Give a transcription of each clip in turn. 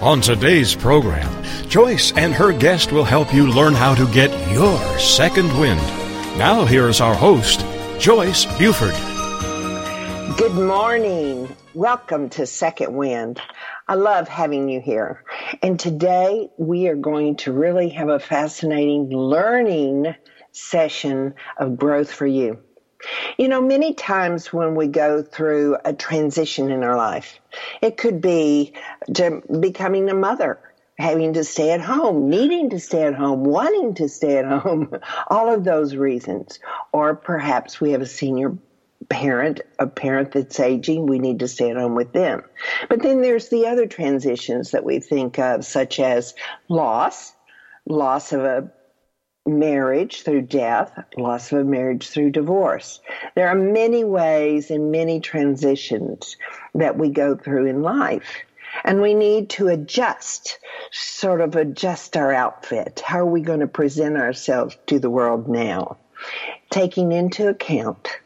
On today's program, Joyce and her guest will help you learn how to get your second wind. Now here's our host, Joyce Buford. Good morning. Welcome to Second Wind. I love having you here. And today we are going to really have a fascinating learning session of growth for you. You know, many times when we go through a transition in our life, it could be becoming a mother, having to stay at home, needing to stay at home, wanting to stay at home, all of those reasons. Or perhaps we have a senior parent, a parent that's aging, we need to stay at home with them. But then there's the other transitions that we think of, such as loss of a marriage through death, loss of a marriage through divorce. There are many ways and many transitions that we go through in life. And we need to adjust our outfit. How are we going to present ourselves to the world now? Taking into account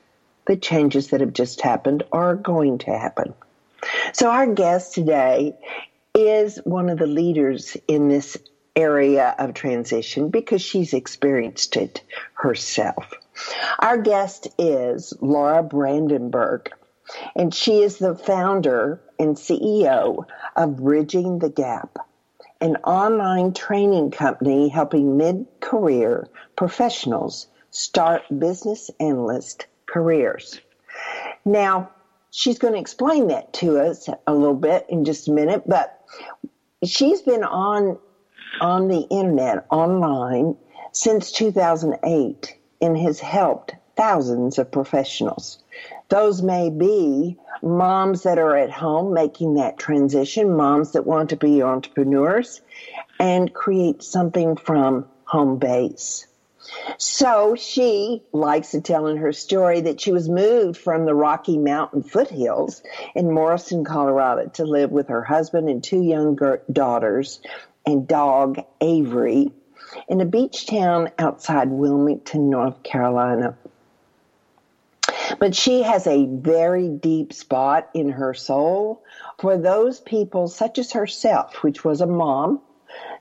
the changes that have just happened or are going to happen. So our guest today is one of the leaders in this area of transition because she's experienced it herself. Our guest is Laura Brandenburg, and she is the founder and CEO of Bridging the Gap, an online training company helping mid-career professionals start business analyst careers. Now, she's going to explain that to us a little bit in just a minute, but she's been on the internet, online, since 2008 and has helped thousands of professionals. Those may be moms that are at home making that transition, moms that want to be entrepreneurs and create something from home base. So she likes to tell in her story that she was moved from the Rocky Mountain foothills in Morrison, Colorado, to live with her husband and two young daughters and dog Avery in a beach town outside Wilmington, North Carolina. But she has a very deep spot in her soul for those people such as herself, which was a mom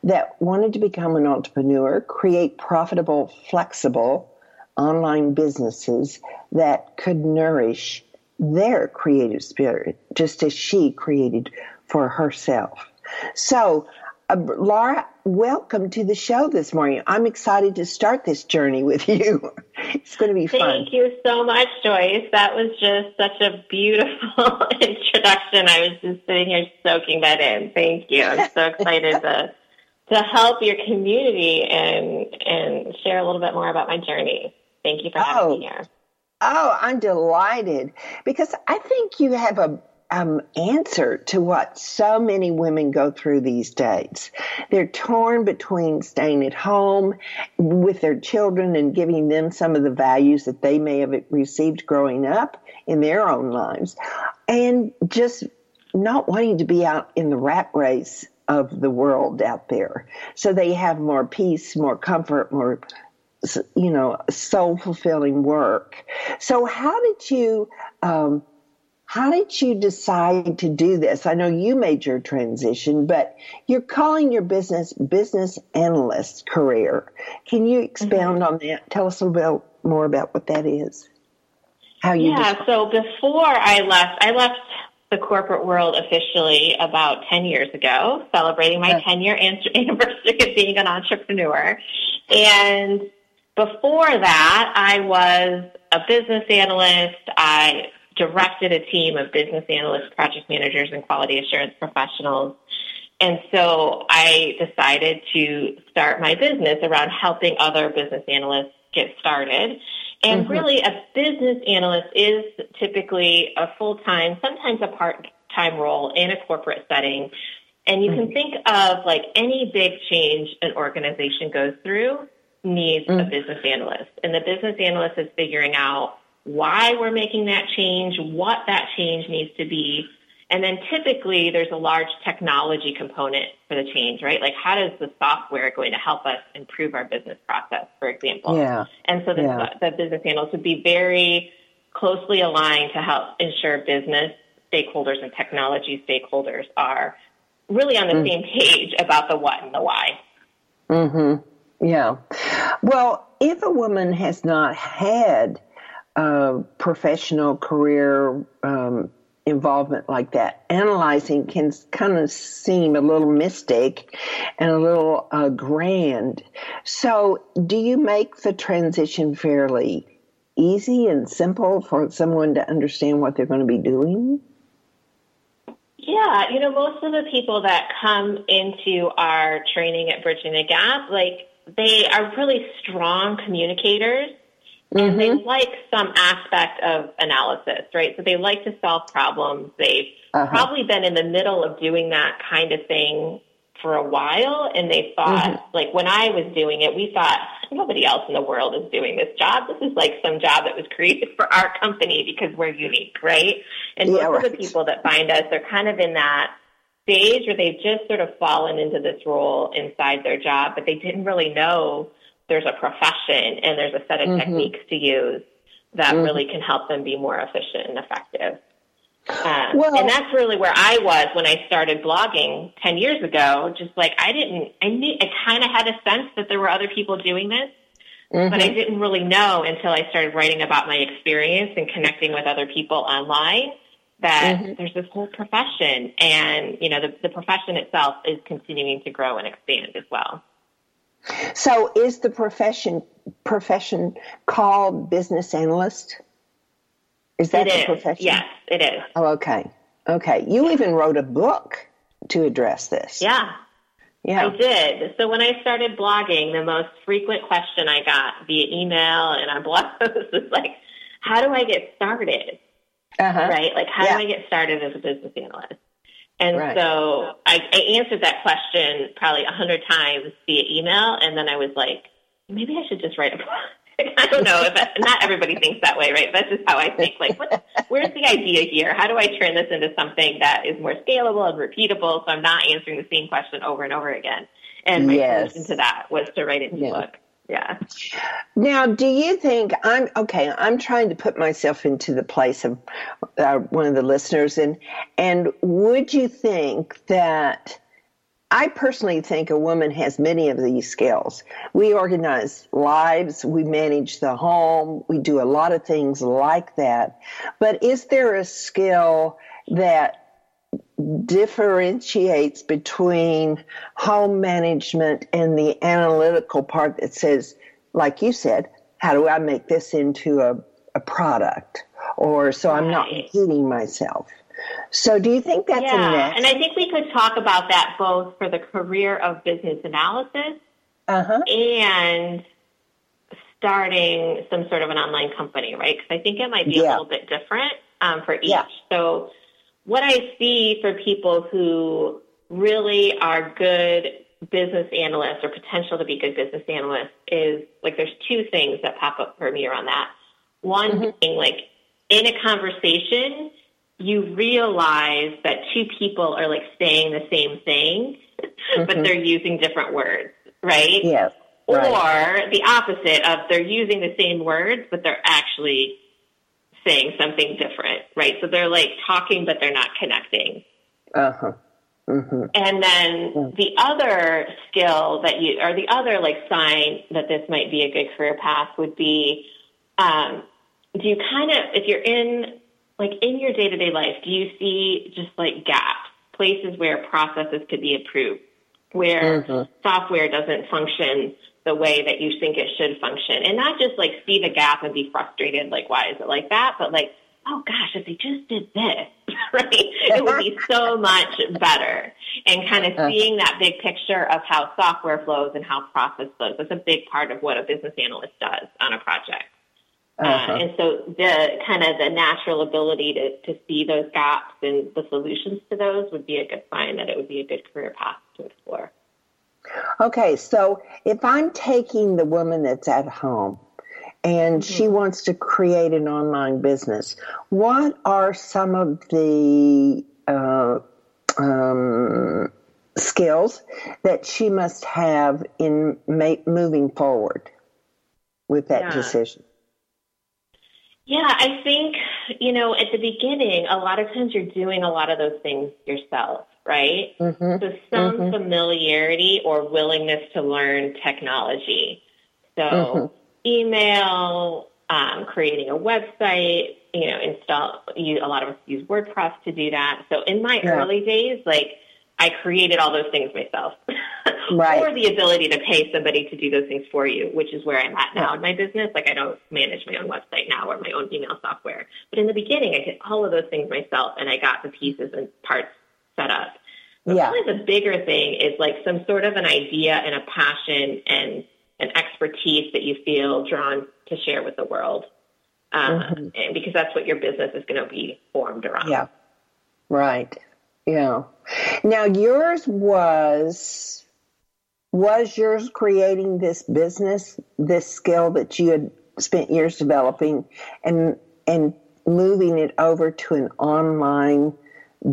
that wanted to become an entrepreneur, create profitable, flexible online businesses that could nourish their creative spirit, just as she created for herself. So, Laura, welcome to the show this morning. I'm excited to start this journey with you. It's going to be fun. Thank you so much, Joyce. That was just such a beautiful introduction. I was just sitting here soaking that in. Thank you. I'm so excited to help your community and share a little bit more about my journey. Thank you for having me here. Oh, I'm delighted because I think you have a answer to what so many women go through these days. They're torn between staying at home with their children and giving them some of the values that they may have received growing up in their own lives, and just not wanting to be out in the rat race of the world out there. So they have more peace, more comfort, more, you know, soul-fulfilling work. So How did you decide to do this? I know you made your transition, but you're calling your business analyst career. Can you expound on that? Tell us a little bit more about what that is. So before I left the corporate world officially about 10 years ago, celebrating my 10-year anniversary of being an entrepreneur. And before that, I was a business analyst. I directed a team of business analysts, project managers, and quality assurance professionals. And so I decided to start my business around helping other business analysts get started. And really, a business analyst is typically a full-time, sometimes a part-time role in a corporate setting. And you can think of like any big change an organization goes through needs a business analyst. And the business analyst is figuring out why we're making that change, what that change needs to be. And then typically there's a large technology component for the change, right? Like how does the software going to help us improve our business process, for example? Yeah. And so the business analyst would be very closely aligned to help ensure business stakeholders and technology stakeholders are really on the same page about the what and the why. Mm-hmm. Yeah. Well, if a woman has not had a professional career involvement like that, analyzing can kind of seem a little mystic and a little grand. So do you make the transition fairly easy and simple for someone to understand what they're going to be doing? Yeah, you know, most of the people that come into our training at Bridging the Gap, like they are really strong communicators. And they like some aspect of analysis, right? So they like to solve problems. They've probably been in the middle of doing that kind of thing for a while, and they thought, like when I was doing it, we thought nobody else in the world is doing this job. This is like some job that was created for our company because we're unique, right? And most of the people that find us, they're kind of in that stage where they've just sort of fallen into this role inside their job, but they didn't really know there's a profession and there's a set of techniques to use that really can help them be more efficient and effective. And that's really where I was when I started blogging 10 years ago. Just like I kind of had a sense that there were other people doing this, but I didn't really know until I started writing about my experience and connecting with other people online that there's this whole profession. And, you know, the profession itself is continuing to grow and expand as well. So is the profession called business analyst? Is that the profession? Yes, it is. Oh, okay. Okay. You even wrote a book to address this. Yeah. Yeah. I did. So when I started blogging, the most frequent question I got via email and on blog posts was like, how do I get started? Right? Like, how do I get started as a business analyst? And so I answered that question probably 100 times via email. And then I was like, maybe I should just write a blog. I don't know. Not everybody thinks that way, right? That's just how I think. Like, where's the idea here? How do I turn this into something that is more scalable and repeatable so I'm not answering the same question over and over again? And my solution to that was to write it in a book. Yeah. Now, do you think I'm trying to put myself into the place of one of the listeners. And would you think that I personally think a woman has many of these skills. We organize lives. We manage the home. We do a lot of things like that. But is there a skill that differentiates between home management and the analytical part that says, like you said, how do I make this into a product? Or so I'm not repeating myself. So do you think that's a mess? And I think we could talk about that both for the career of business analysis and starting some sort of an online company, right? Because I think it might be a little bit different for each. Yeah. So what I see for people who really are good business analysts or potential to be good business analysts is, like, there's two things that pop up for me around that. One being, like, in a conversation, you realize that two people are, like, saying the same thing, but they're using different words, right? Yes. Or the opposite of they're using the same words, but they're actually saying something different, right? So they're like talking, but they're not connecting. And then the other skill that you, or the other like sign that this might be a good career path would be, do you kind of, if you're in your day-to-day life, do you see just like gaps, places where processes could be improved, where software doesn't function the way that you think it should function, and not just like see the gap and be frustrated, like, why is it like that? But like, oh gosh, if they just did this, right? It would be so much better. And kind of seeing that big picture of how software flows and how process flows. That's a big part of what a business analyst does on a project. And so the kind of the natural ability to see those gaps and the solutions to those would be a good sign that it would be a good career path to explore. Okay, so if I'm taking the woman that's at home and she wants to create an online business, what are some of the skills that she must have in moving forward with that decision? Yeah, I think, you know, at the beginning, a lot of times you're doing a lot of those things yourself, right? So some familiarity or willingness to learn technology. So email, creating a website, you know, a lot of us use WordPress to do that. So in my early days, like, I created all those things myself. Or the ability to pay somebody to do those things for you, which is where I'm at now in my business. Like, I don't manage my own website now or my own email software. But in the beginning, I did all of those things myself, and I got the pieces and parts set up. But probably the bigger thing is, like, some sort of an idea and a passion and an expertise that you feel drawn to share with the world, and because that's what your business is going to be formed around. Yeah, right. Yeah. Now, yours was yours creating this business, this skill that you had spent years developing and moving it over to an online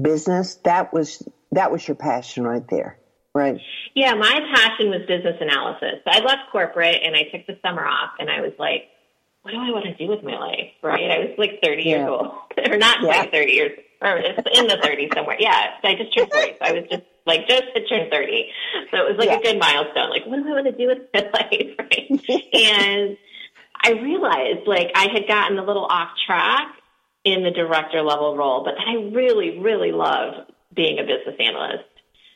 business? That was your passion right there, right? Yeah, my passion was business analysis. So I left corporate and I took the summer off and I was like, what do I want to do with my life, right? I was like 30 years old, or not quite 30 years old. Or it's in the 30s somewhere. Yeah, I just turned 40. So I was just had turned 30. So it was like a good milestone. Like, what do I want to do with my life, right? And I realized, like, I had gotten a little off track in the director level role, but I really, really love being a business analyst.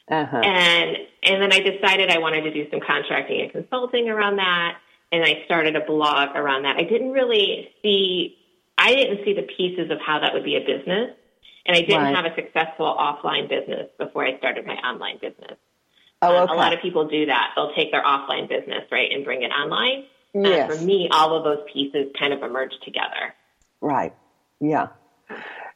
And then I decided I wanted to do some contracting and consulting around that, and I started a blog around that. I didn't see the pieces of how that would be a business. And I didn't have a successful offline business before I started my online business. Oh, okay. A lot of people do that. They'll take their offline business, right, and bring it online. Yes. For me, all of those pieces kind of emerge together. Right. Yeah.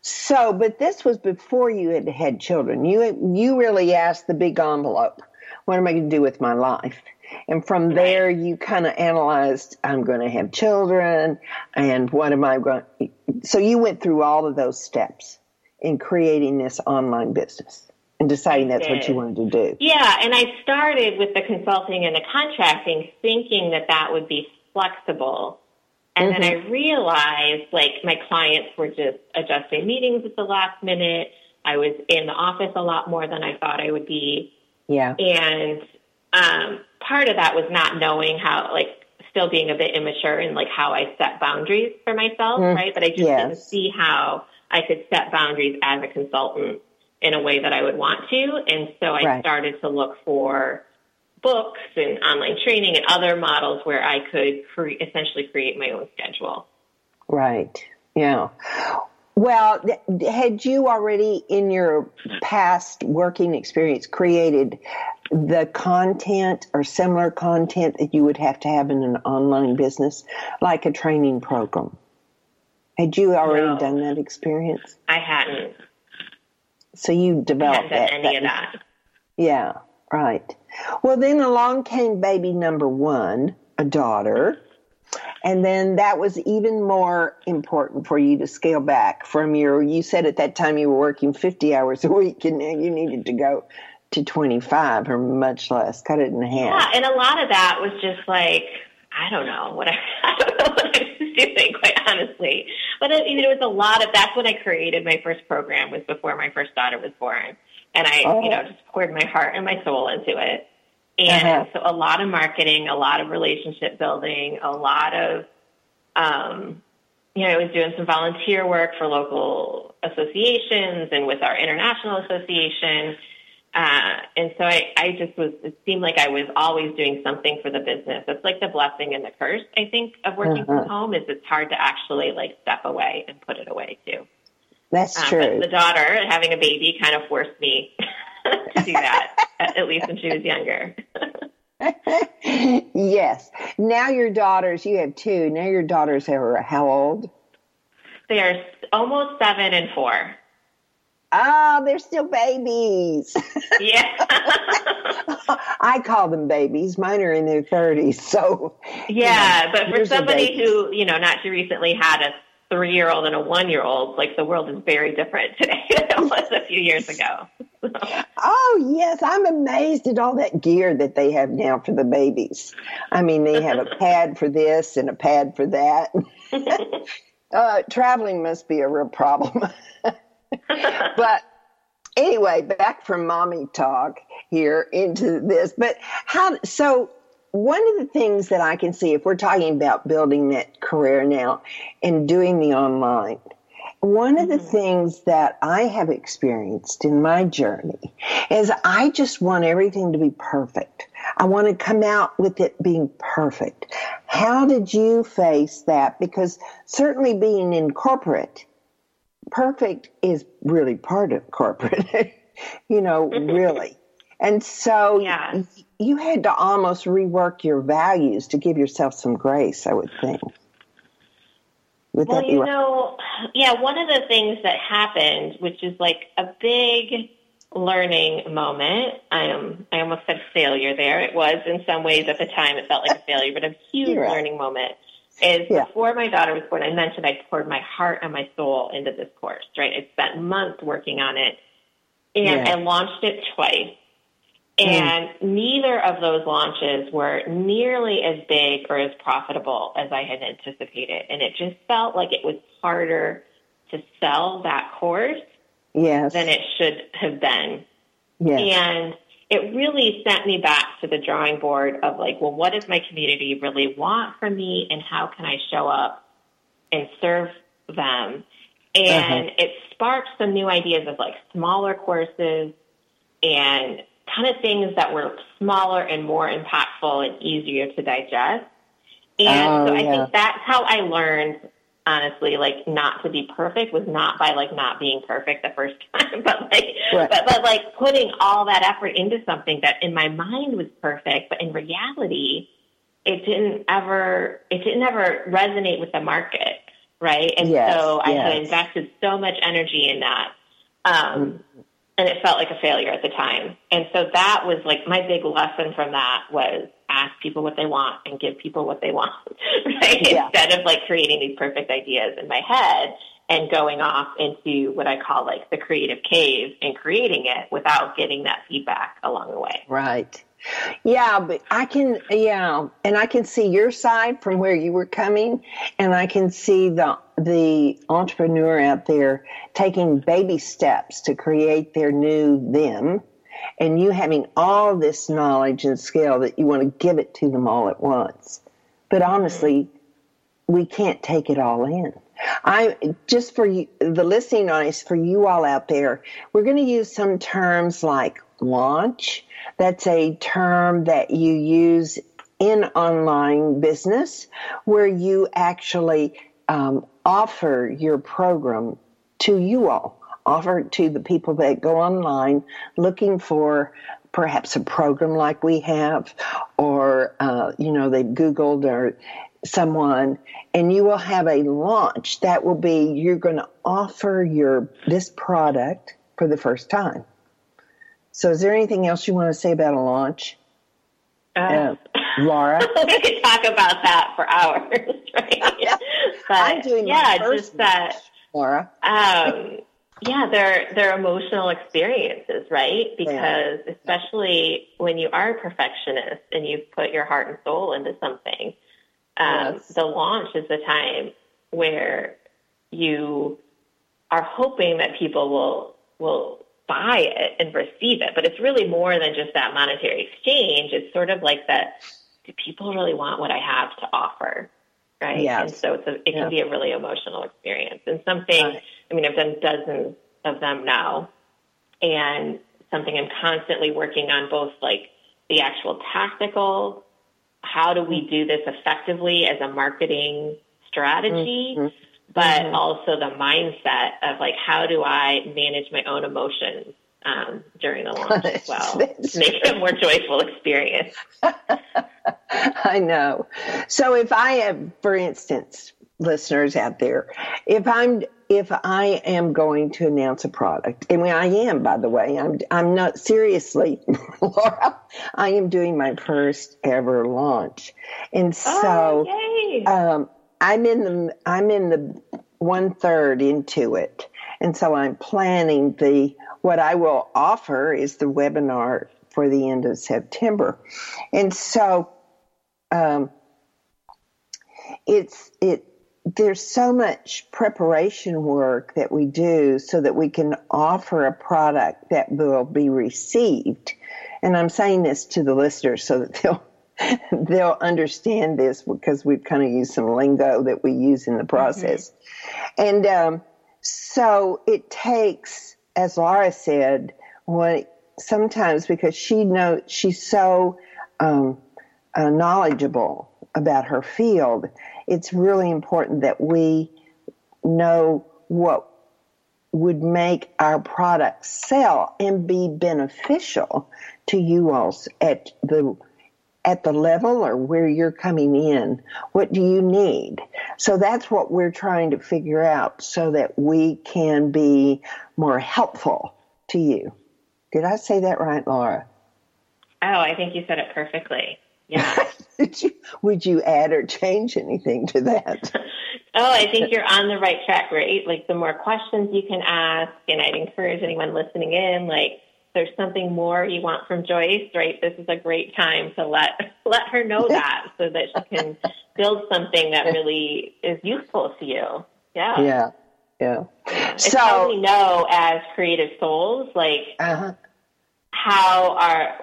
So, but this was before you had children. You really asked the big envelope, what am I going to do with my life? And from there, you kind of analyzed, I'm going to have children, and what am I going to... So you went through all of those steps in creating this online business and deciding that's what you wanted to do. Yeah, and I started with the consulting and the contracting thinking that would be flexible. And then I realized, like, my clients were just adjusting meetings at the last minute. I was in the office a lot more than I thought I would be. Yeah. And part of that was not knowing how, like, still being a bit immature in, like, how I set boundaries for myself, right? But I just didn't see how I could set boundaries as a consultant in a way that I would want to. And so I started to look for books and online training and other models where I could essentially create my own schedule. Right. Yeah. Well, had you already in your past working experience created the content or similar content that you would have to have in an online business, like a training program? Had you already done that experience? I hadn't. So you developed that. I hadn't done any of that. Yeah, right. Well, then along came baby number one, a daughter. And then that was even more important for you to scale back from you said at that time you were working 50 hours a week and now you needed to go to 25 or much less, cut it in half. Yeah, and a lot of that was just like, I don't know what I was doing, quite honestly. But it was a lot of, that's when I created my first program, was before my first daughter was born. And I, just poured my heart and my soul into it. And so a lot of marketing, a lot of relationship building, a lot of, I was doing some volunteer work for local associations and with our international association. And so I just was, it seemed like I was always doing something for the business. It's like the blessing and the curse, I think, of working from home is it's hard to actually, like, step away and put it away too. That's true. The daughter having a baby kind of forced me to do that, at least when she was younger. Yes. Now your daughters, you have two. Now your daughters are how old? They are almost 7 and 4. Oh, they're still babies. Yeah. I call them babies. Mine are in their 30s. So, yeah, but for somebody who, not too recently had a 3-year-old and a 1-year-old, like the world is very different today than it was a few years ago. So. Oh, yes. I'm amazed at all that gear that they have now for the babies. I mean, they have a pad for this and a pad for that. Traveling must be a real problem. But anyway, back from mommy talk here into this. But so one of the things that I can see, if we're talking about building that career now and doing the online, one of the things that I have experienced in my journey is I just want everything to be perfect. I want to come out with it being perfect. How did you face that? Because certainly being in corporate, perfect is really part of corporate, really. And so you had to almost rework your values to give yourself some grace, I would think. One of the things that happened, which is like a big learning moment, I almost said failure there. It was in some ways at the time it felt like a failure, but a huge learning moment. Before my daughter was born, I mentioned I poured my heart and my soul into this course, right? I spent months working on it, and I launched it twice. And neither of those launches were nearly as big or as profitable as I had anticipated. And it just felt like it was harder to sell that course than it should have been. Yes. And it really sent me back to the drawing board of like, well, what does my community really want from me and how can I show up and serve them? And it sparked some new ideas of like smaller courses and kind of things that were smaller and more impactful and easier to digest. And I think that's how I learned, honestly, like not to be perfect was not by like not being perfect the first time, but putting all that effort into something that in my mind was perfect, but in reality, it didn't ever resonate with the market. Right. And so I had invested so much energy in that. And it felt like a failure at the time. And so that was like my big lesson from that was ask people what they want and give people what they want, right? Yeah. Instead of like creating these perfect ideas in my head and going off into what I call like the creative cave and creating it without getting that feedback along the way. Right. Yeah, but I can see your side from where you were coming, and I can see the entrepreneur out there taking baby steps to create their new them, and you having all this knowledge and skill that you want to give it to them all at once. But honestly, we can't take it all in. Just for you, the listening audience, for you all out there, we're going to use some terms like launch. That's a term that you use in online business where you actually offer your program to you all, offer it to the people that go online looking for perhaps a program like we have or, they Googled or someone, and you will have a launch. That will be you're going to offer this product for the first time. So is there anything else you want to say about a launch, Laura? We could talk about that for hours, right? Yeah. But I'm doing my first just that, launch, Laura. They're emotional experiences, right? Because especially when you are a perfectionist and you've put your heart and soul into something, the launch is the time where you are hoping that people will buy it and receive it. But it's really more than just that monetary exchange. It's sort of like that, do people really want what I have to offer? Right. Yes. And so it can be a really emotional experience and something, I've done dozens of them now and something I'm constantly working on, both like the actual tactical, how do we do this effectively as a marketing strategy but also the mindset of like, how do I manage my own emotions during the launch as well to make it a more joyful experience? I know. So if I have, for instance, listeners out there, if I am going to announce a product, and I am, by the way, I'm not seriously, Laura, I am doing my first ever launch. And so, I'm in the 1/3 into it. And so I'm planning what I will offer is the webinar for the end of September. And so, there's so much preparation work that we do so that we can offer a product that will be received. And I'm saying this to the listeners so that they'll understand this, because we've kind of used some lingo that we use in the process. Mm-hmm. And so it takes, as Laura said, sometimes because she knows, she's so knowledgeable about her field, it's really important that we know what would make our product sell and be beneficial to you all at the level or where you're coming in. What do you need? So that's what we're trying to figure out so that we can be more helpful to you. Did I say that right, Laura? Oh, I think you said it perfectly. Yeah. Would you add or change anything to that? Oh, I think you're on the right track, right? Like, the more questions you can ask, and I'd encourage anyone listening in, like, there's something more you want from Joyce, right? This is a great time to let her know that so that she can build something that really is useful to you. Yeah. Yeah. Yeah. It's how we know as creative souls, like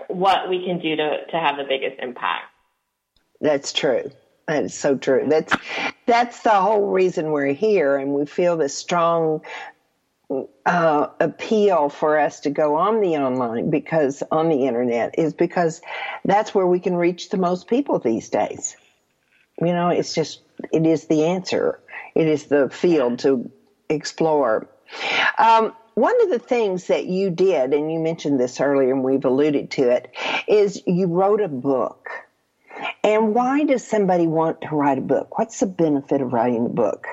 what we can do to have the biggest impact. That's true. That is so true. That's the whole reason we're here, and we feel this strong appeal for us to go on the online, because on the internet is because that's where we can reach the most people these days. You know, it is the answer. It is the field to explore. One of the things that you did, and you mentioned this earlier and we've alluded to it, is you wrote a book. And why does somebody want to write a book? What's the benefit of writing a book?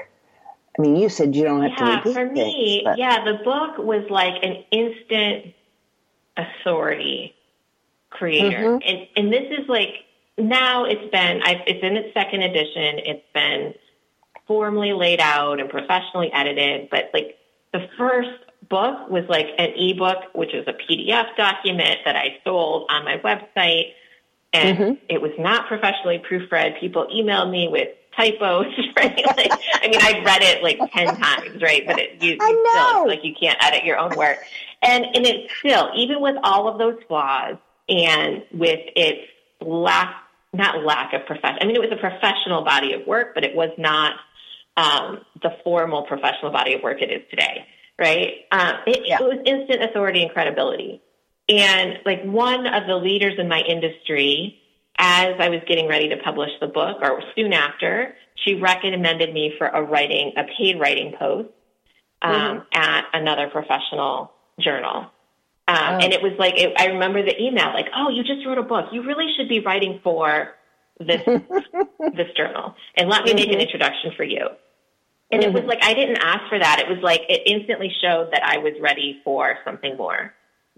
I mean, you said you don't have to repeat things. For me, the book was like an instant authority creator. Mm-hmm. And this is like, now it's in its second edition. It's been formally laid out and professionally edited. But like, the first book was like an ebook, which was a PDF document that I sold on my website. And it was not professionally proofread. People emailed me with typos, right? Like, I mean, I read it like 10 times, right? But you still, it's like you can't edit your own work. And it's still, even with all of those flaws and with its lack of profession. I mean, it was a professional body of work, but it was not the formal professional body of work it is today, right? It was instant authority and credibility. And like, one of the leaders in my industry, as I was getting ready to publish the book, or soon after, she recommended me for a paid writing post at another professional journal. And it was like, I remember the email, like, oh, you just wrote a book. You really should be writing for this journal. And let me make an introduction for you. And it was like, I didn't ask for that. It was like, it instantly showed that I was ready for something more.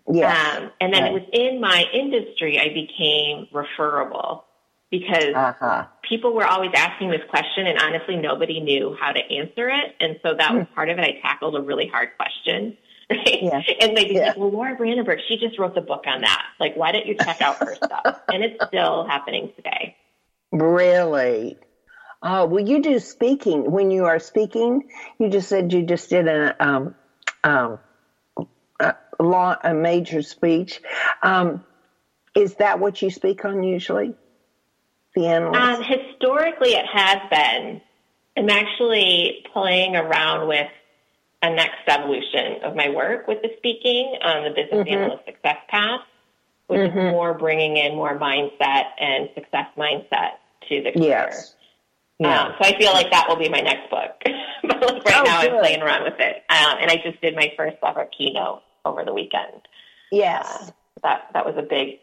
Yes. And then within my industry, I became referable, because people were always asking this question, and honestly, nobody knew how to answer it. And so that was part of it. I tackled a really hard question. Right? Yeah. And they'd be like, well, Laura Brandenburg, she just wrote the book on that. Like, why don't you check out her stuff? And it's still happening today. Really? Oh, well, you do speaking. When you are speaking, you just said you just did a major speech. Is that what you speak on usually? The analyst? Historically, it has been. I'm actually playing around with a next evolution of my work with the speaking on the Business Analyst Success Path, which is more bringing in more mindset and success mindset to the career. Yes. Yeah. So I feel like that will be my next book. But like right now I'm playing around with it. And I just did my first ever keynote over the weekend. Yes. That was a big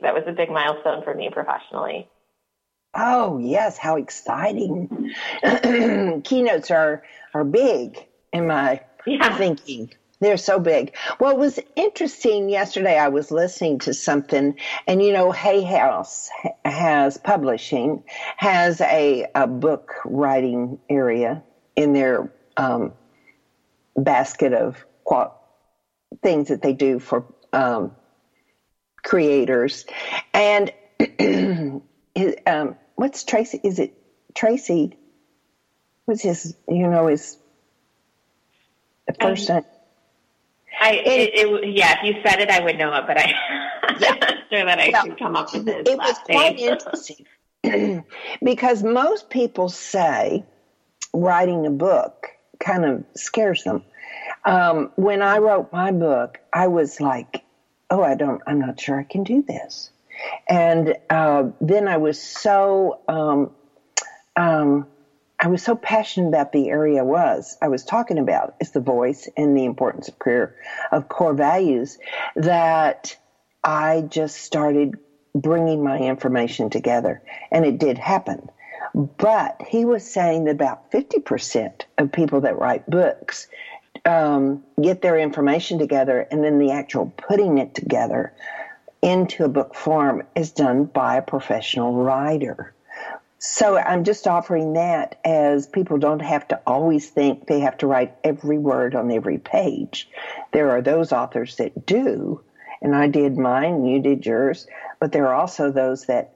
milestone for me professionally. Oh yes. How exciting. Keynotes are big in my thinking. They're so big. Well, it was interesting yesterday. I was listening to something, and Hay House has a book writing area in their basket of things that they do for creators. And what's Tracy? Is it Tracy? What's his? His the first name. If you said it, I would know it, but I'm not sure that I could come up with this. It was quite interesting because most people say writing a book kind of scares them. When I wrote my book, I was like, I'm not sure I can do this. And then I was so I was so passionate about the area I was talking about. It's the voice and the importance of core values that I just started bringing my information together, and it did happen. But he was saying that about 50% of people that write books get their information together, and then the actual putting it together into a book form is done by a professional writer. So I'm just offering that as people don't have to always think they have to write every word on every page. There are those authors that do, and I did mine, you did yours, but there are also those that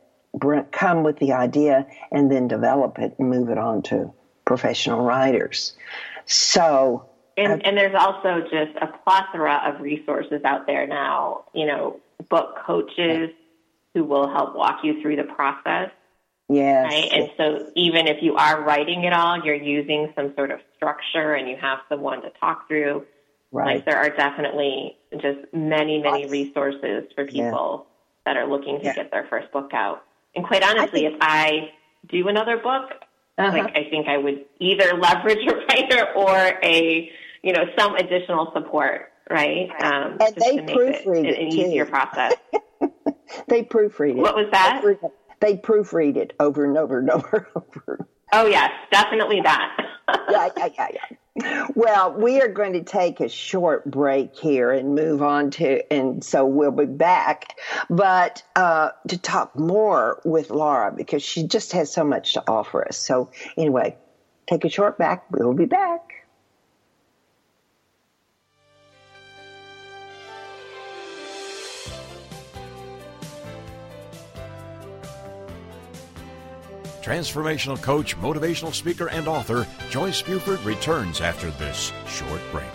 come with the idea and then develop it and move it on to professional writers. So, and there's also just a plethora of resources out there now, book coaches who will help walk you through the process. Yes. Right? And so even if you are writing it all, you're using some sort of structure and you have someone to talk through. Right. Like there are definitely just many, many resources for people that are looking to get their first book out. And quite honestly, if I do another book, like I think I would either leverage a writer or some additional support, right? And they proofread it an easier process. They proofread it. What was that? They proofread it over and over and over and over. Oh, yes, definitely that. Yeah. Well, we are going to take a short break here and move on and so we'll be back, but to talk more with Laura because she just has so much to offer us. So anyway, take a short break. We'll be back. Transformational coach, motivational speaker, and author Joyce Buford returns after this short break.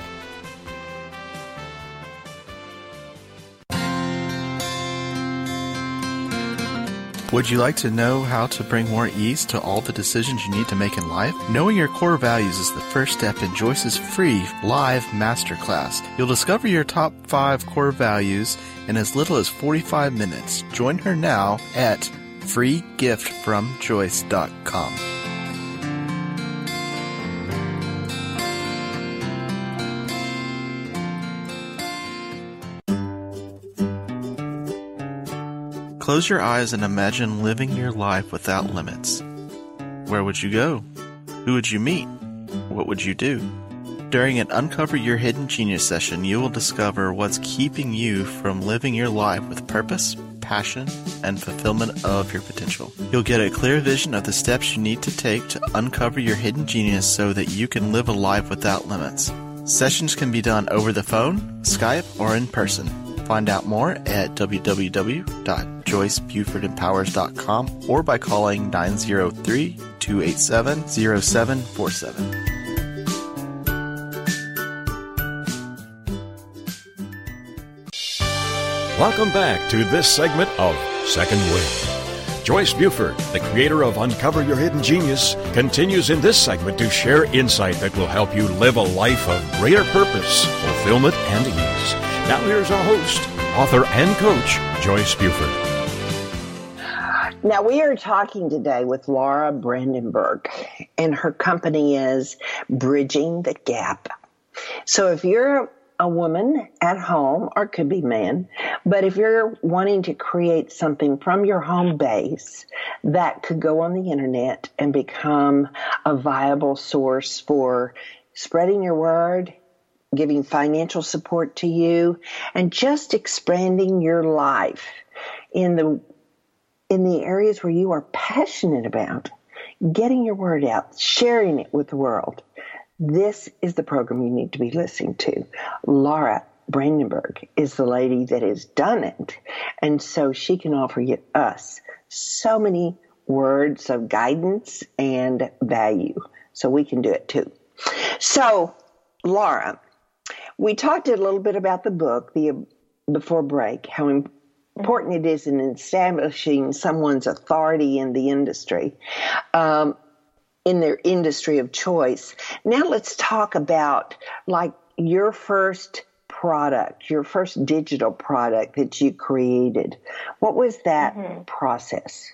Would you like to know how to bring more ease to all the decisions you need to make in life? Knowing your core values is the first step in Joyce's free live masterclass. You'll discover your top 5 core values in as little as 45 minutes. Join her now at freegiftfromjoyce.com. Close your eyes and imagine living your life without limits. Where would you go? Who would you meet? What would you do? During an Uncover Your Hidden Genius session, you will discover what's keeping you from living your life with purpose, passion, and fulfillment of your potential. You'll get a clear vision of the steps you need to take to uncover your hidden genius so that you can live a life without limits. Sessions can be done over the phone, Skype, or in person. Find out more at www.joycebufordempowers.com or by calling 903-287-0747. Welcome back to this segment of Second Wind. Joyce Buford, the creator of Uncover Your Hidden Genius, continues in this segment to share insight that will help you live a life of greater purpose, fulfillment, and ease. Now here's our host, author, and coach, Joyce Buford. Now, we are talking today with Laura Brandenburg, and her company is Bridging the Gap. So if you're a woman at home, or could be man, but if you're wanting to create something from your home base that could go on the internet and become a viable source for spreading your word, giving financial support to you, and just expanding your life in the areas where you are passionate about, getting your word out, sharing it with the world. This is the program you need to be listening to. Laura Brandenburg is the lady that has done it. And so she can offer us so many words of guidance and value. So we can do it too. So, Laura, we talked a little bit about the book before break, how important it is in establishing someone's authority in the industry. In their industry of choice. Now let's talk about like your first product, your first digital product that you created. What was that process?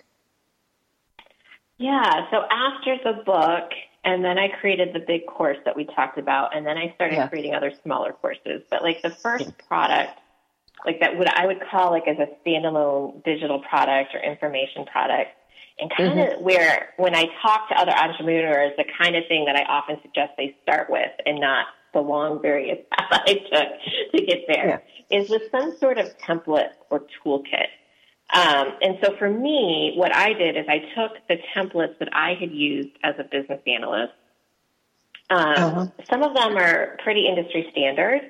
Yeah. So after the book, and then I created the big course that we talked about, and then I started creating other smaller courses. But like the first product, like that what I would call like as a standalone digital product or information product, and kind of where, when I talk to other entrepreneurs, the kind of thing that I often suggest they start with and not the long various path I took to get there is with some sort of template or toolkit. And so for me, what I did is I took the templates that I had used as a business analyst. Some of them are pretty industry standard,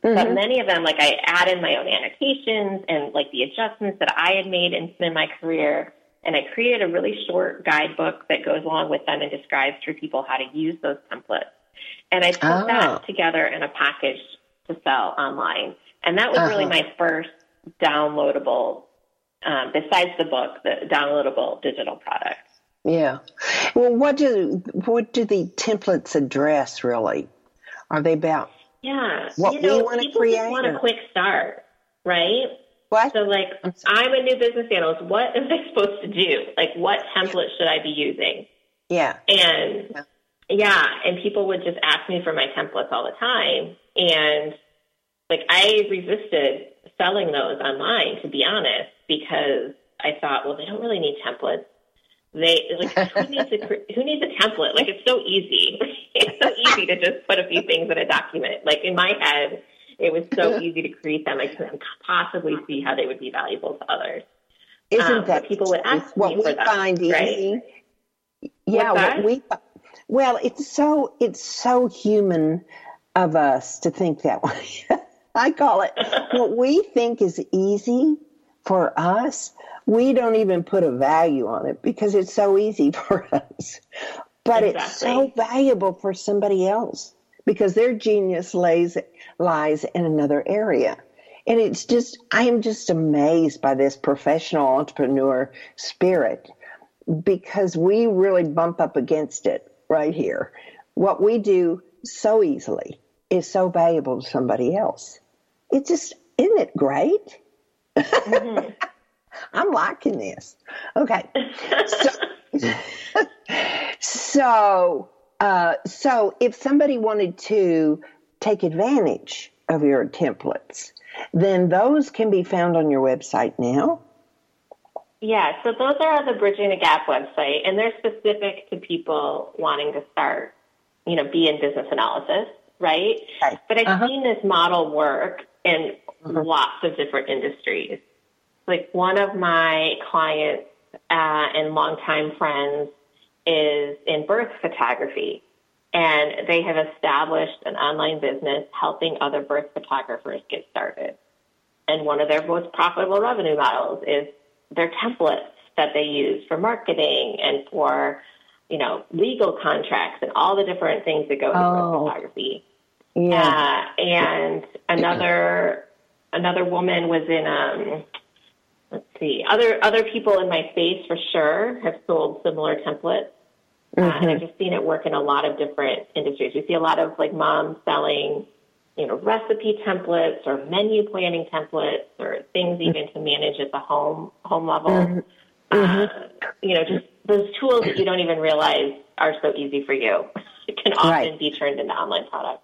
but many of them, like I add in my own annotations and like the adjustments that I had made in my career. And I created a really short guidebook that goes along with them and describes for people how to use those templates. And I put that together in a package to sell online. And that was really my first downloadable, besides the book, the downloadable digital product. Yeah. Well, what do the templates address really? Are they about what we want to create? People want a quick start, right? What? So, like, I'm a new business analyst. What am I supposed to do? Like, what template should I be using? Yeah. And, and people would just ask me for my templates all the time. And, like, I resisted selling those online, to be honest, because I thought, well, they don't really need templates. Who needs a template? Like, it's so easy. It's so easy to just put a few things in a document. Like, in my head, it was so easy to create them. I couldn't possibly see how they would be valuable to others. Isn't that people would ask what me we for that, find right? easy? Yeah, well, it's so human of us to think that way. I call it what we think is easy for us. We don't even put a value on it because it's so easy for us, but it's so valuable for somebody else. Because their genius lies in another area. And it's just, I am just amazed by this professional entrepreneur spirit because we really bump up against it right here. What we do so easily is so valuable to somebody else. It's just, isn't it great? Mm-hmm. I'm liking this. Okay. So if somebody wanted to take advantage of your templates, then those can be found on your website now? Yeah, so those are on the Bridging the Gap website, and they're specific to people wanting to start, be in business analysis, right? Right. But I've seen this model work in lots of different industries. Like one of my clients and longtime friends is in birth photography, and they have established an online business helping other birth photographers get started. And one of their most profitable revenue models is their templates that they use for marketing and for, legal contracts and all the different things that go into birth photography. Yeah. And another woman was in other people in my space for sure have sold similar templates. And I've just seen it work in a lot of different industries. We see a lot of like moms selling, recipe templates or menu planning templates or things even to manage at the home level. You know, just those tools that you don't even realize are so easy for you. It can often be turned into online products.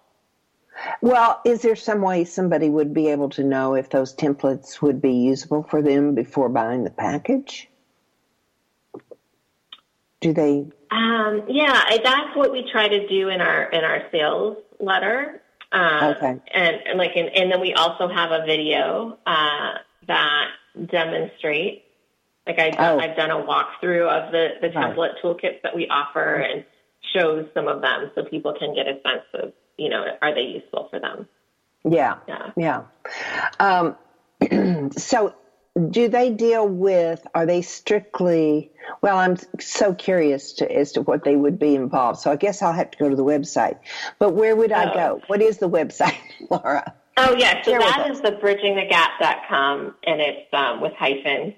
Well, is there some way somebody would be able to know if those templates would be usable for them before buying the package? Do they? Yeah, that's what we try to do in our sales letter. And then we also have a video that demonstrates. Like I've done a walkthrough of the template toolkits that we offer and shows some of them so people can get a sense of, you know, are they useful for them? Yeah. So do they deal with, are they strictly, well, I'm so curious as to what they would be involved. So I guess I'll have to go to the website. But where would I go? What is the website, Laura? Oh, yeah. So that is the bridgingthegap.com, and it's with hyphens.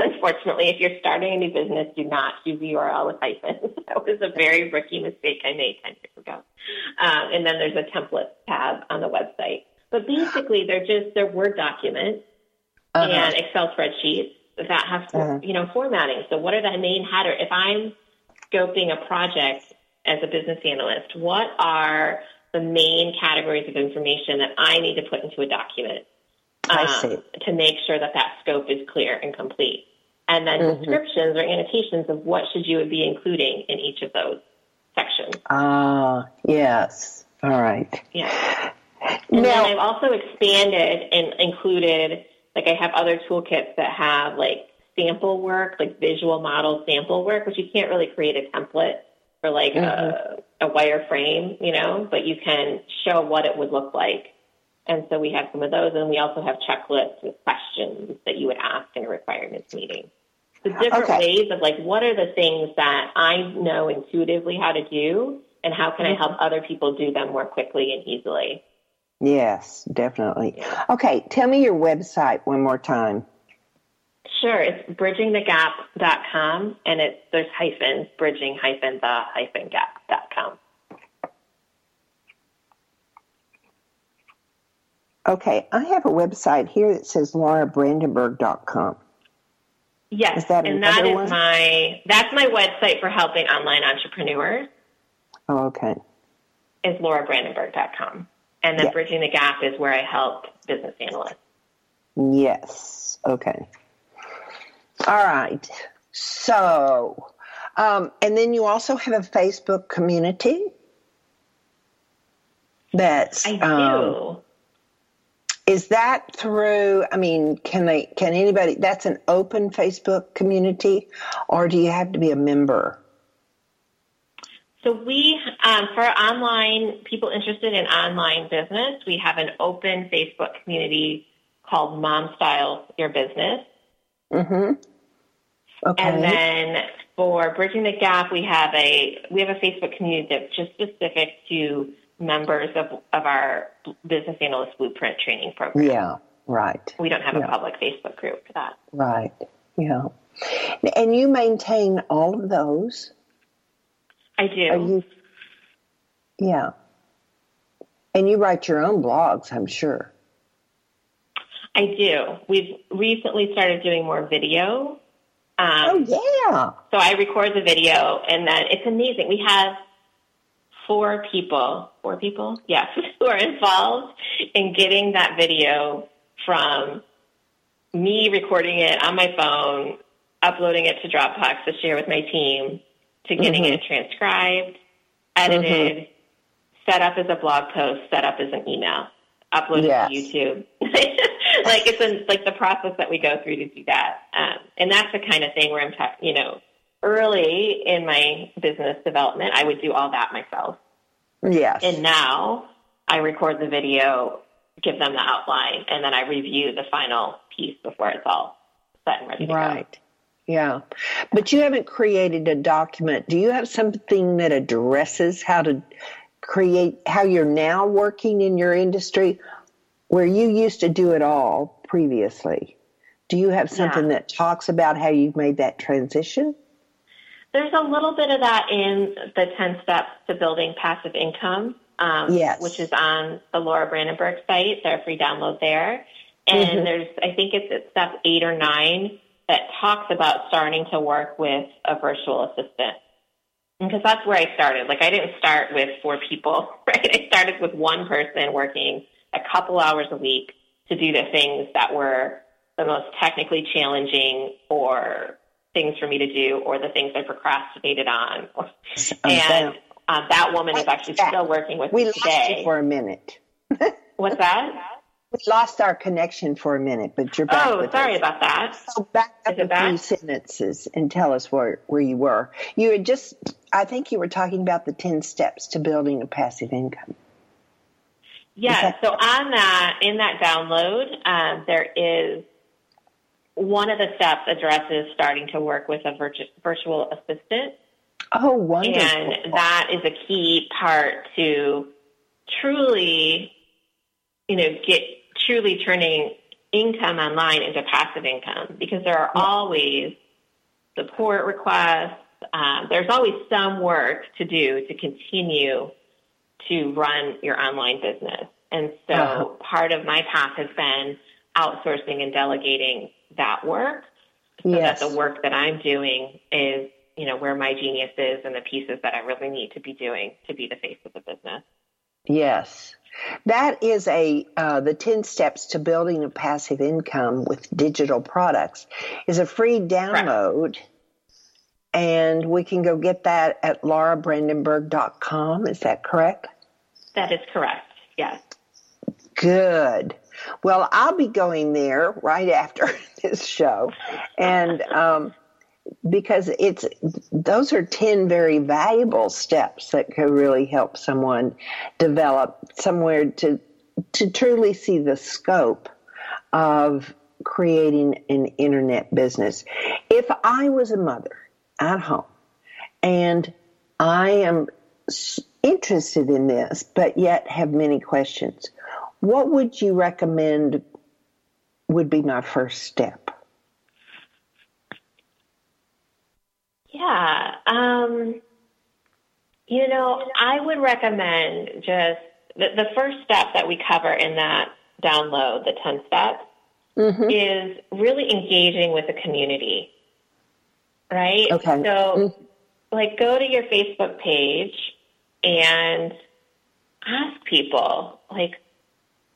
Unfortunately, if you're starting a new business, do not use the URL with hyphens. That was a very rookie mistake I made 10 years ago. And then there's a template tab on the website. But basically, they're Word documents and Excel spreadsheets that have, you know, formatting. So what are the main header? If I'm scoping a project as a business analyst, what are the main categories of information that I need to put into a document to make sure that scope is clear and complete? And then descriptions or annotations of what should you be including in each of those sections. Yes. All right. Yeah. And then I've also expanded and included, like I have other toolkits that have like sample work, like visual model sample work, which you can't really create a template for like a wireframe, you know, but you can show what it would look like. And so we have some of those, and we also have checklists with questions that you would ask in a requirements meeting. So different ways of, like, what are the things that I know intuitively how to do, and how can I help other people do them more quickly and easily? Yes, definitely. Yeah. Okay, tell me your website one more time. Sure, it's bridgingthegap.com, and there's hyphens, bridging-the-gap.com. Okay, I have a website here that says laurabrandenburg.com. Yes, that's my website for helping online entrepreneurs. Oh, okay. It's laurabrandenburg.com. And then Bridging the Gap is where I help business analysts. Yes, okay. All right, so, and then you also have a Facebook community. I do. Is that through, I mean, can anybody, that's an open Facebook community, or do you have to be a member? So we, for online, people interested in online business, we have an open Facebook community called Momstyle Your Business. Okay. And then for Bridging the Gap, we have a Facebook community that's just specific to members of our Business Analyst Blueprint training program. Yeah, right. We don't have a public Facebook group for that. Right, yeah. And you maintain all of those? I do. Yeah. And you write your own blogs, I'm sure. I do. We've recently started doing more video. So I record the video, and then it's amazing. We have four people, yes, who are involved in getting that video from me recording it on my phone, uploading it to Dropbox to share with my team, to getting it transcribed, edited, set up as a blog post, set up as an email, uploaded to YouTube. Like it's the process that we go through to do that. And that's the kind of thing where I'm talking, you know, early in my business development, I would do all that myself. Yes. And now I record the video, give them the outline, and then I review the final piece before it's all set and ready to go. Right. Yeah. But you haven't created a document. Do you have something that addresses how to create, how you're now working in your industry where you used to do it all previously? Do you have something that talks about how you've made that transition? There's a little bit of that in the 10 Steps to Building Passive Income, which is on the Laura Brandenburg site. There's a free download there. And there's, I think it's at step 8 or 9, that talks about starting to work with a virtual assistant. Because that's where I started. Like, I didn't start with 4 people, right? I started with one person working a couple hours a week to do the things that were the most technically challenging or things for me to do or the things I procrastinated on. And that woman is actually still working with me today. We lost you for a minute. What's that? We lost our connection for a minute, but you're back. Oh, sorry about that. So back up a few sentences and tell us where you were. You had just, I think you were talking about the 10 steps to building a passive income. Yeah. So on that, in that download, there is one of the steps addresses starting to work with a virtual assistant. Oh, wonderful. And that is a key part to truly, you know, truly turning income online into passive income, because there are always support requests. There's always some work to do to continue to run your online business. And so part of my path has been outsourcing and delegating that work so that the work that I'm doing is, you know, where my genius is and the pieces that I really need to be doing to be the face of the business. Yes. That is the 10 steps to building a passive income with digital products is a free download. Correct. And we can go get that at laurabrandenburg.com. Is that correct? That is correct. Yes. Good. Well, I'll be going there right after this show. And, because those are 10 very valuable steps that could really help someone develop somewhere to truly see the scope of creating an internet business. If I was a mother at home and I am interested in this, but yet have many questions, what would you recommend would be my first step? Yeah. You know, I would recommend just the first step that we cover in that download, the 10 steps, is really engaging with the community, right? Okay. So, like, go to your Facebook page and ask people, like,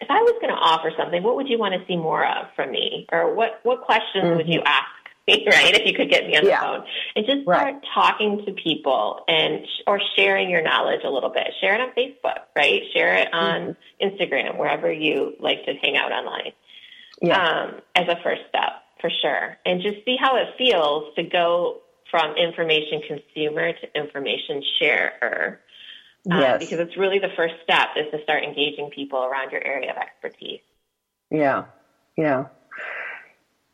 if I was going to offer something, what would you want to see more of from me? Or what questions would you ask? Right, if you could get me on the phone. And just start talking to people or sharing your knowledge a little bit. Share it on Facebook, right? Share it on Instagram, wherever you like to hang out online, as a first step, for sure. And just see how it feels to go from information consumer to information sharer, because it's really the first step is to start engaging people around your area of expertise. Yeah, yeah.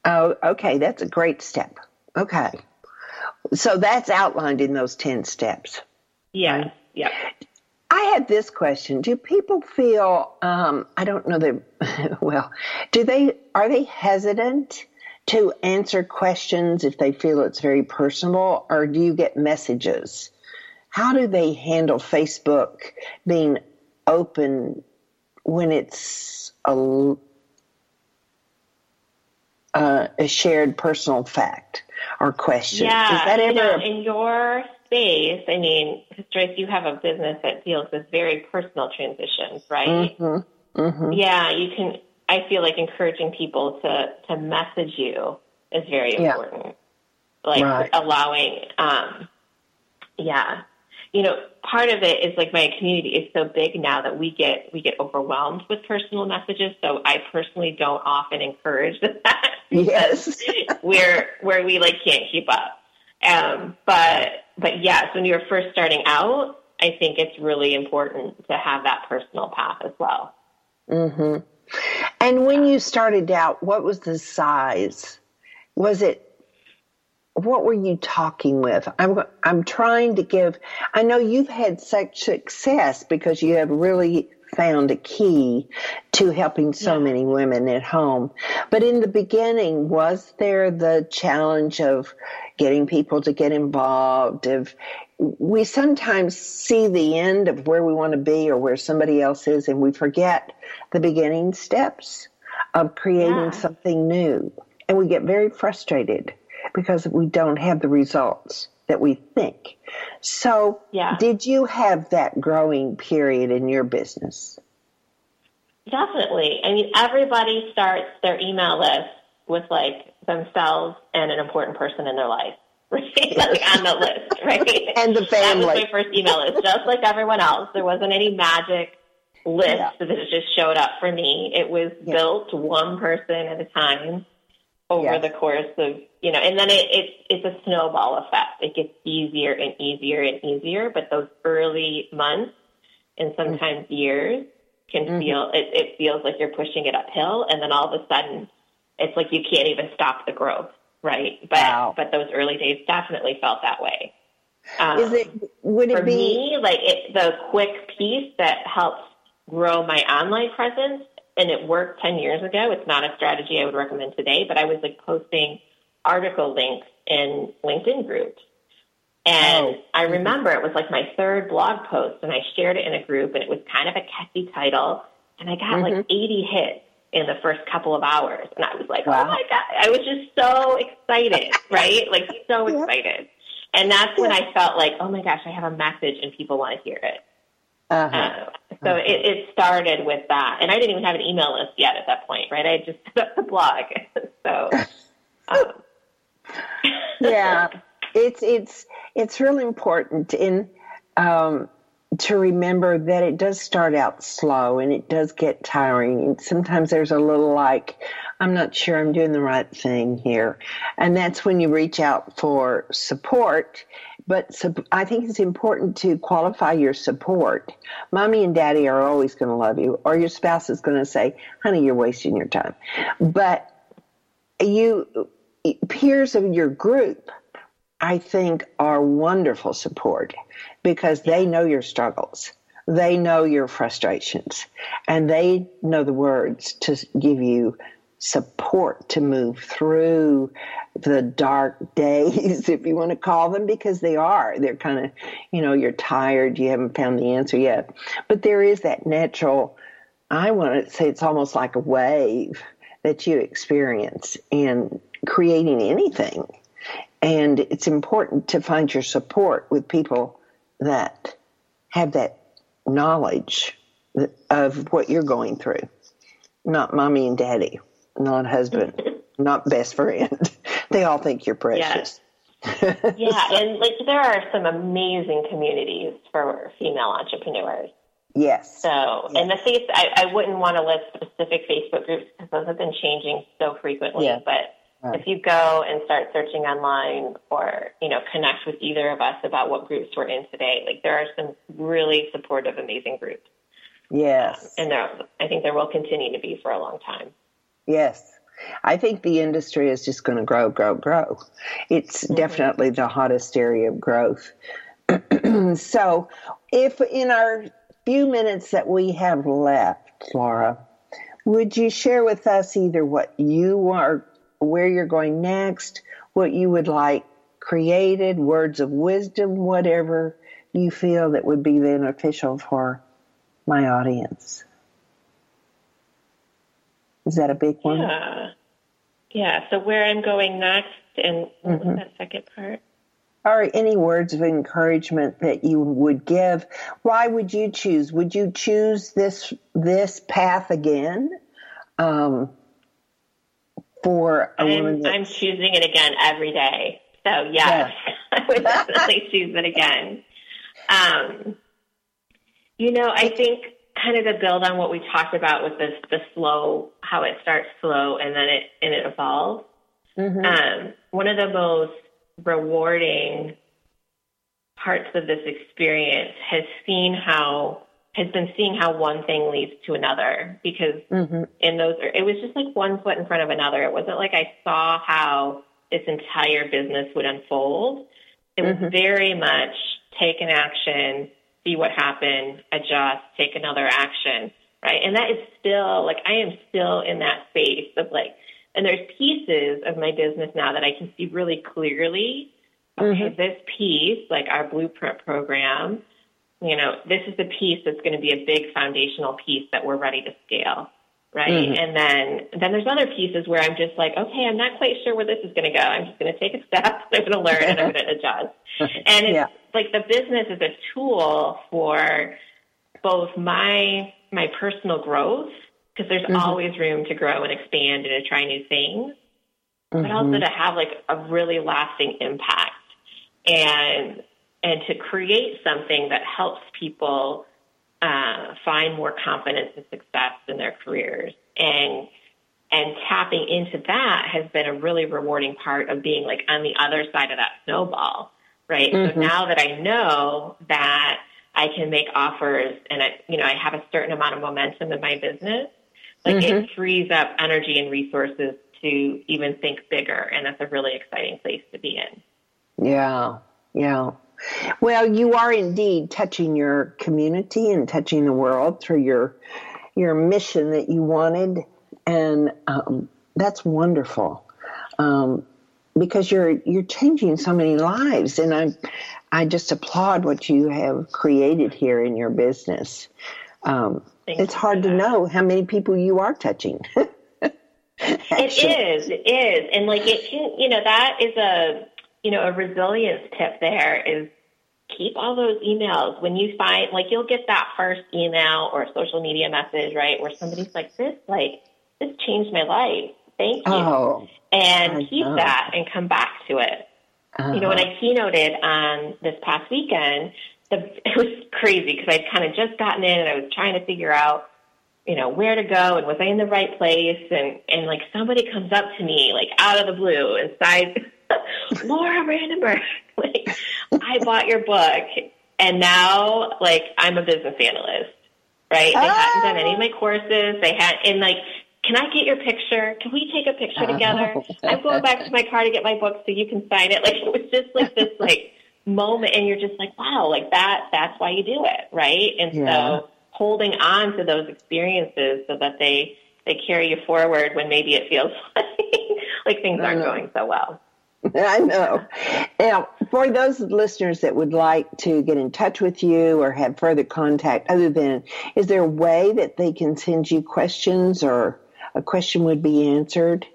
Oh, okay. That's a great step. Okay. So that's outlined in those 10 steps. Yeah. Right? Yeah. I had this question. Do people feel, are they hesitant to answer questions if they feel it's very personal, or do you get messages? How do they handle Facebook being open when it's a shared personal fact or question? Yeah, is that ever in your space? I mean, Joyce, you have a business that deals with very personal transitions, right? Mm-hmm. Mm-hmm. Yeah, you can. I feel like encouraging people to message you is very important. Like allowing, you know, part of it is like my community is so big now that we get overwhelmed with personal messages. So I personally don't often encourage that. Yes. where we like can't keep up. But yes, when you're first starting out, I think it's really important to have that personal path as well. Mm-hmm. And when you started out, what was the size? What were you talking with? I'm trying to give, I know you've had such success because you have really found a key to helping so many women at home. But in the beginning, was there the challenge of getting people to get involved? We sometimes see the end of where we want to be or where somebody else is, and we forget the beginning steps of creating something new. And we get very frustrated because we don't have the results that we think. So did you have that growing period in your business? Definitely. I mean, everybody starts their email list with like themselves and an important person in their life, right? Like on the list, right? And the family. That was my first email list. Just like everyone else, there wasn't any magic list that it just showed up for me. It was built one person at a time over the course of, you know, and then it's a snowball effect. It gets easier and easier and easier, but those early months and sometimes years can feel, it feels like you're pushing it uphill, and then all of a sudden it's like you can't even stop the growth, right? But but those early days definitely felt that way. Would it be the quick piece that helps grow my online presence, and it worked 10 years ago. It's not a strategy I would recommend today, but I was like posting article links in LinkedIn groups. And I remember it was like my third blog post, and I shared it in a group, and it was kind of a catchy title, and I got like 80 hits in the first couple of hours. And I was like, oh my God, I was just so excited, right? Like so excited. And that's when I felt like, oh my gosh, I have a message and people want to hear it. So it started with that. And I didn't even have an email list yet at that point, right? I just set up the blog. It's really important in to remember that it does start out slow and it does get tiring. And sometimes there's a little like, I'm not sure I'm doing the right thing here. And that's when you reach out for support. But I think it's important to qualify your support. Mommy and daddy are always going to love you, or your spouse is going to say, honey, you're wasting your time. But peers of your group, I think, are wonderful support because they know your struggles. They know your frustrations, and they know the words to give you support to move through the dark days, if you want to call them, because they are. They're kind of, you know, you're tired, you haven't found the answer yet. But there is that natural, I want to say it's almost like a wave that you experience in creating anything. And it's important to find your support with people that have that knowledge of what you're going through. Not mommy and daddy, not husband, not best friend. They all think you're precious. Yeah, and like there are some amazing communities for female entrepreneurs. Yes. So, and I wouldn't want to list specific Facebook groups because those have been changing so frequently. Yeah. But if you go and start searching online, or you know, connect with either of us about what groups we're in today, like there are some really supportive, amazing groups. Yes. And I think there will continue to be for a long time. Yes. I think the industry is just going to grow, grow, grow. It's definitely the hottest area of growth. So if in our few minutes that we have left, Laura, would you share with us either what you are, where you're going next, what you would like created, words of wisdom, whatever you feel that would be beneficial for my audience? Is that a big one? Yeah. So where I'm going next, and what was that second part? Are any words of encouragement that you would give? Why would you choose? Would you choose this path again? I'm choosing it again every day. So I would definitely choose it again. You know, I think kind of to build on what we talked about with the slow, how it starts slow and then it evolves. Mm-hmm. One of the most rewarding parts of this experience has been seeing how one thing leads to another, because in those, it was just like one foot in front of another. It wasn't like I saw how this entire business would unfold. It was very much take an action, see what happened, adjust, take another action, right? And that is still, like, I am still in that space of, like, and there's pieces of my business now that I can see really clearly, okay, this piece, like our blueprint program, you know, this is the piece that's going to be a big foundational piece that we're ready to scale. right? Mm-hmm. And then there's other pieces where I'm just like, okay, I'm not quite sure where this is going to go. I'm just going to take a step. I'm going to learn and I'm going to adjust. And it's like the business is a tool for both my personal growth, because there's mm-hmm. always room to grow and expand and to try new things, mm-hmm. but also to have like a really lasting impact and to create something that helps people find more confidence and success in their careers. And tapping into that has been a really rewarding part of being like on the other side of that snowball, right? Mm-hmm. So now that I know that I can make offers and I have a certain amount of momentum in my business, like mm-hmm. it frees up energy and resources to even think bigger. And that's a really exciting place to be in. Yeah. Yeah. Well, you are indeed touching your community and touching the world through your mission that you wanted. And that's wonderful because you're changing so many lives. And I just applaud what you have created here in your business. It's hard to know how many people you are touching. It is. And like, it can, that is a resilience tip there is keep all those emails. When you find, like, you'll get that first email or social media message, right, where somebody's like, this changed my life. Thank you. Oh, and keep that and come back to it. Uh-huh. When I keynoted on this past weekend, it was crazy because I'd kind of just gotten in and I was trying to figure out, where to go and was I in the right place? And like, somebody comes up to me, like, out of the blue and sighs, Laura Brandenburg, like, I bought your book and now, like, I'm a business analyst, right? They hadn't done any of my courses. Can I get your picture? Can we take a picture together? I'm going back to my car to get my book so you can sign it. Like, it was just like this like moment and you're just like, wow, like that's why you do it. Right. And so holding on to those experiences so that they carry you forward when maybe it feels like things aren't going so well. I know. Now, for those listeners that would like to get in touch with you or have further contact, is there a way that they can send you questions or a question would be answered?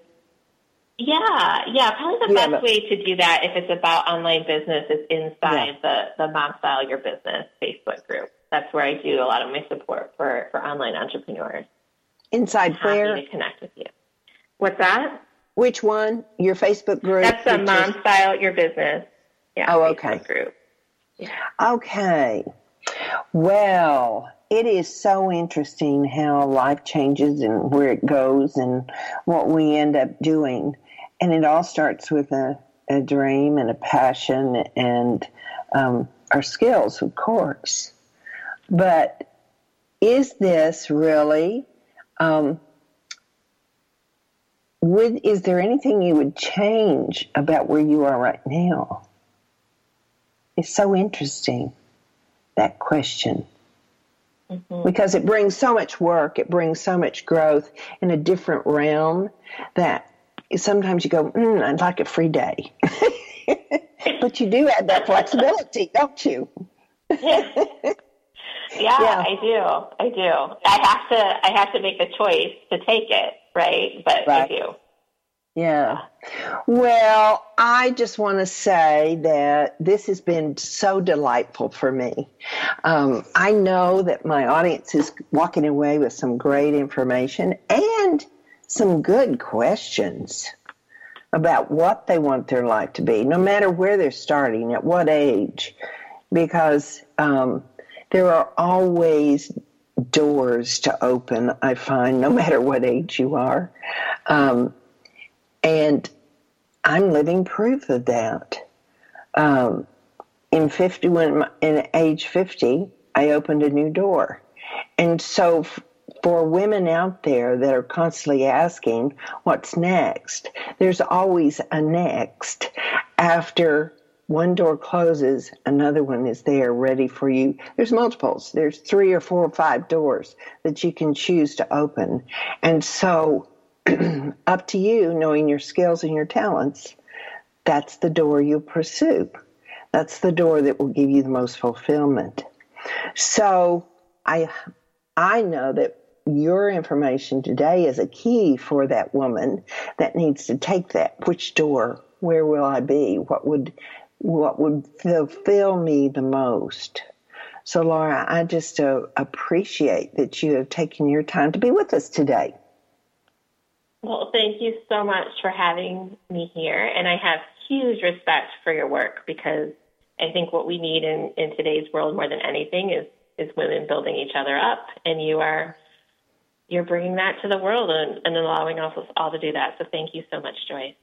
Yeah. Probably the best way to do that, if it's about online business, is inside the Momstyle Your Business Facebook group. That's where I do a lot of my support for online entrepreneurs. Inside where? Happy to connect with you. What's that? Which one? Your Facebook group? That's the Momstyle Your Business. Yeah. Oh, okay. Facebook group. Yeah. Okay. Well, it is so interesting how life changes and where it goes and what we end up doing. And it all starts with a dream and a passion and our skills, of course. But is this really... is there anything you would change about where you are right now? It's so interesting, that question, mm-hmm. because it brings so much work, it brings so much growth in a different realm that sometimes you go, I'd like a free day. But you do have that flexibility, don't you? Yeah, I do. I have to make the choice to take it, right? But I do. Yeah. Well, I just want to say that this has been so delightful for me. I know that my audience is walking away with some great information and some good questions about what they want their life to be, no matter where they're starting, at what age, because... there are always doors to open, I find, no matter what age you are. And I'm living proof of that. In age 50, I opened a new door. And so for women out there that are constantly asking, what's next? There's always a next. After one door closes, another one is there ready for you. There's multiples. There's 3 or 4 or 5 doors that you can choose to open. And so up to you, knowing your skills and your talents, that's the door you pursue. That's the door that will give you the most fulfillment. So I know that your information today is a key for that woman that needs to take that. Which door? Where will I be? What would fulfill me the most? So, Laura, I just appreciate that you have taken your time to be with us today. Well, thank you so much for having me here. And I have huge respect for your work, because I think what we need in today's world more than anything is women building each other up. And you're bringing that to the world and allowing us all to do that. So thank you so much, Joyce.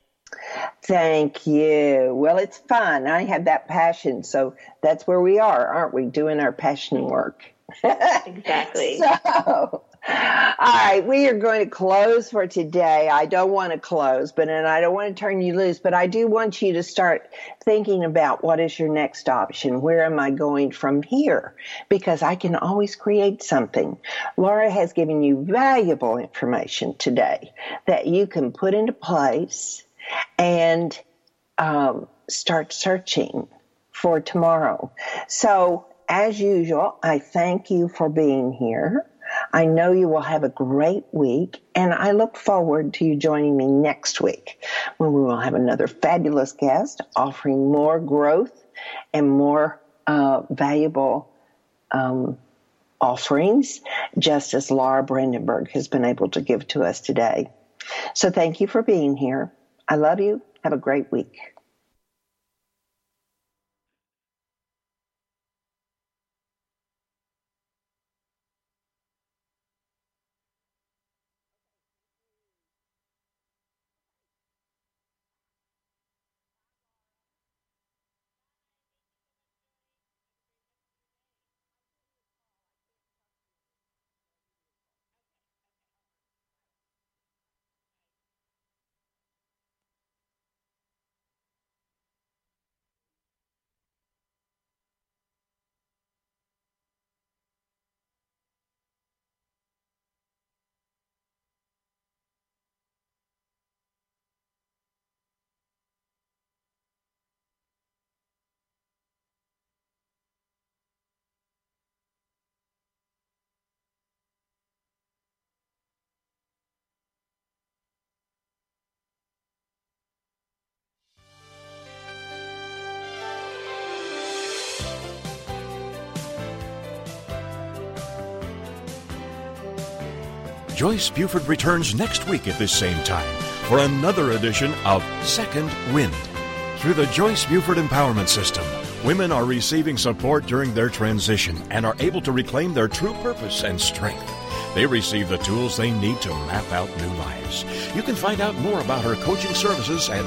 Thank you. Well, it's fun. I have that passion. So that's where we are, aren't we? Doing our passion work. Exactly. So, all right, we are going to close for today. I don't want to close, and I don't want to turn you loose, but I do want you to start thinking about what is your next option. Where am I going from here? Because I can always create something. Laura has given you valuable information today that you can put into place and start searching for tomorrow. So, as usual, I thank you for being here. I know you will have a great week, and I look forward to you joining me next week when we will have another fabulous guest offering more growth and more valuable offerings, just as Laura Brandenburg has been able to give to us today. So thank you for being here. I love you. Have a great week. Joyce Buford returns next week at this same time for another edition of Second Wind. Through the Joyce Buford Empowerment System, women are receiving support during their transition and are able to reclaim their true purpose and strength. They receive the tools they need to map out new lives. You can find out more about her coaching services at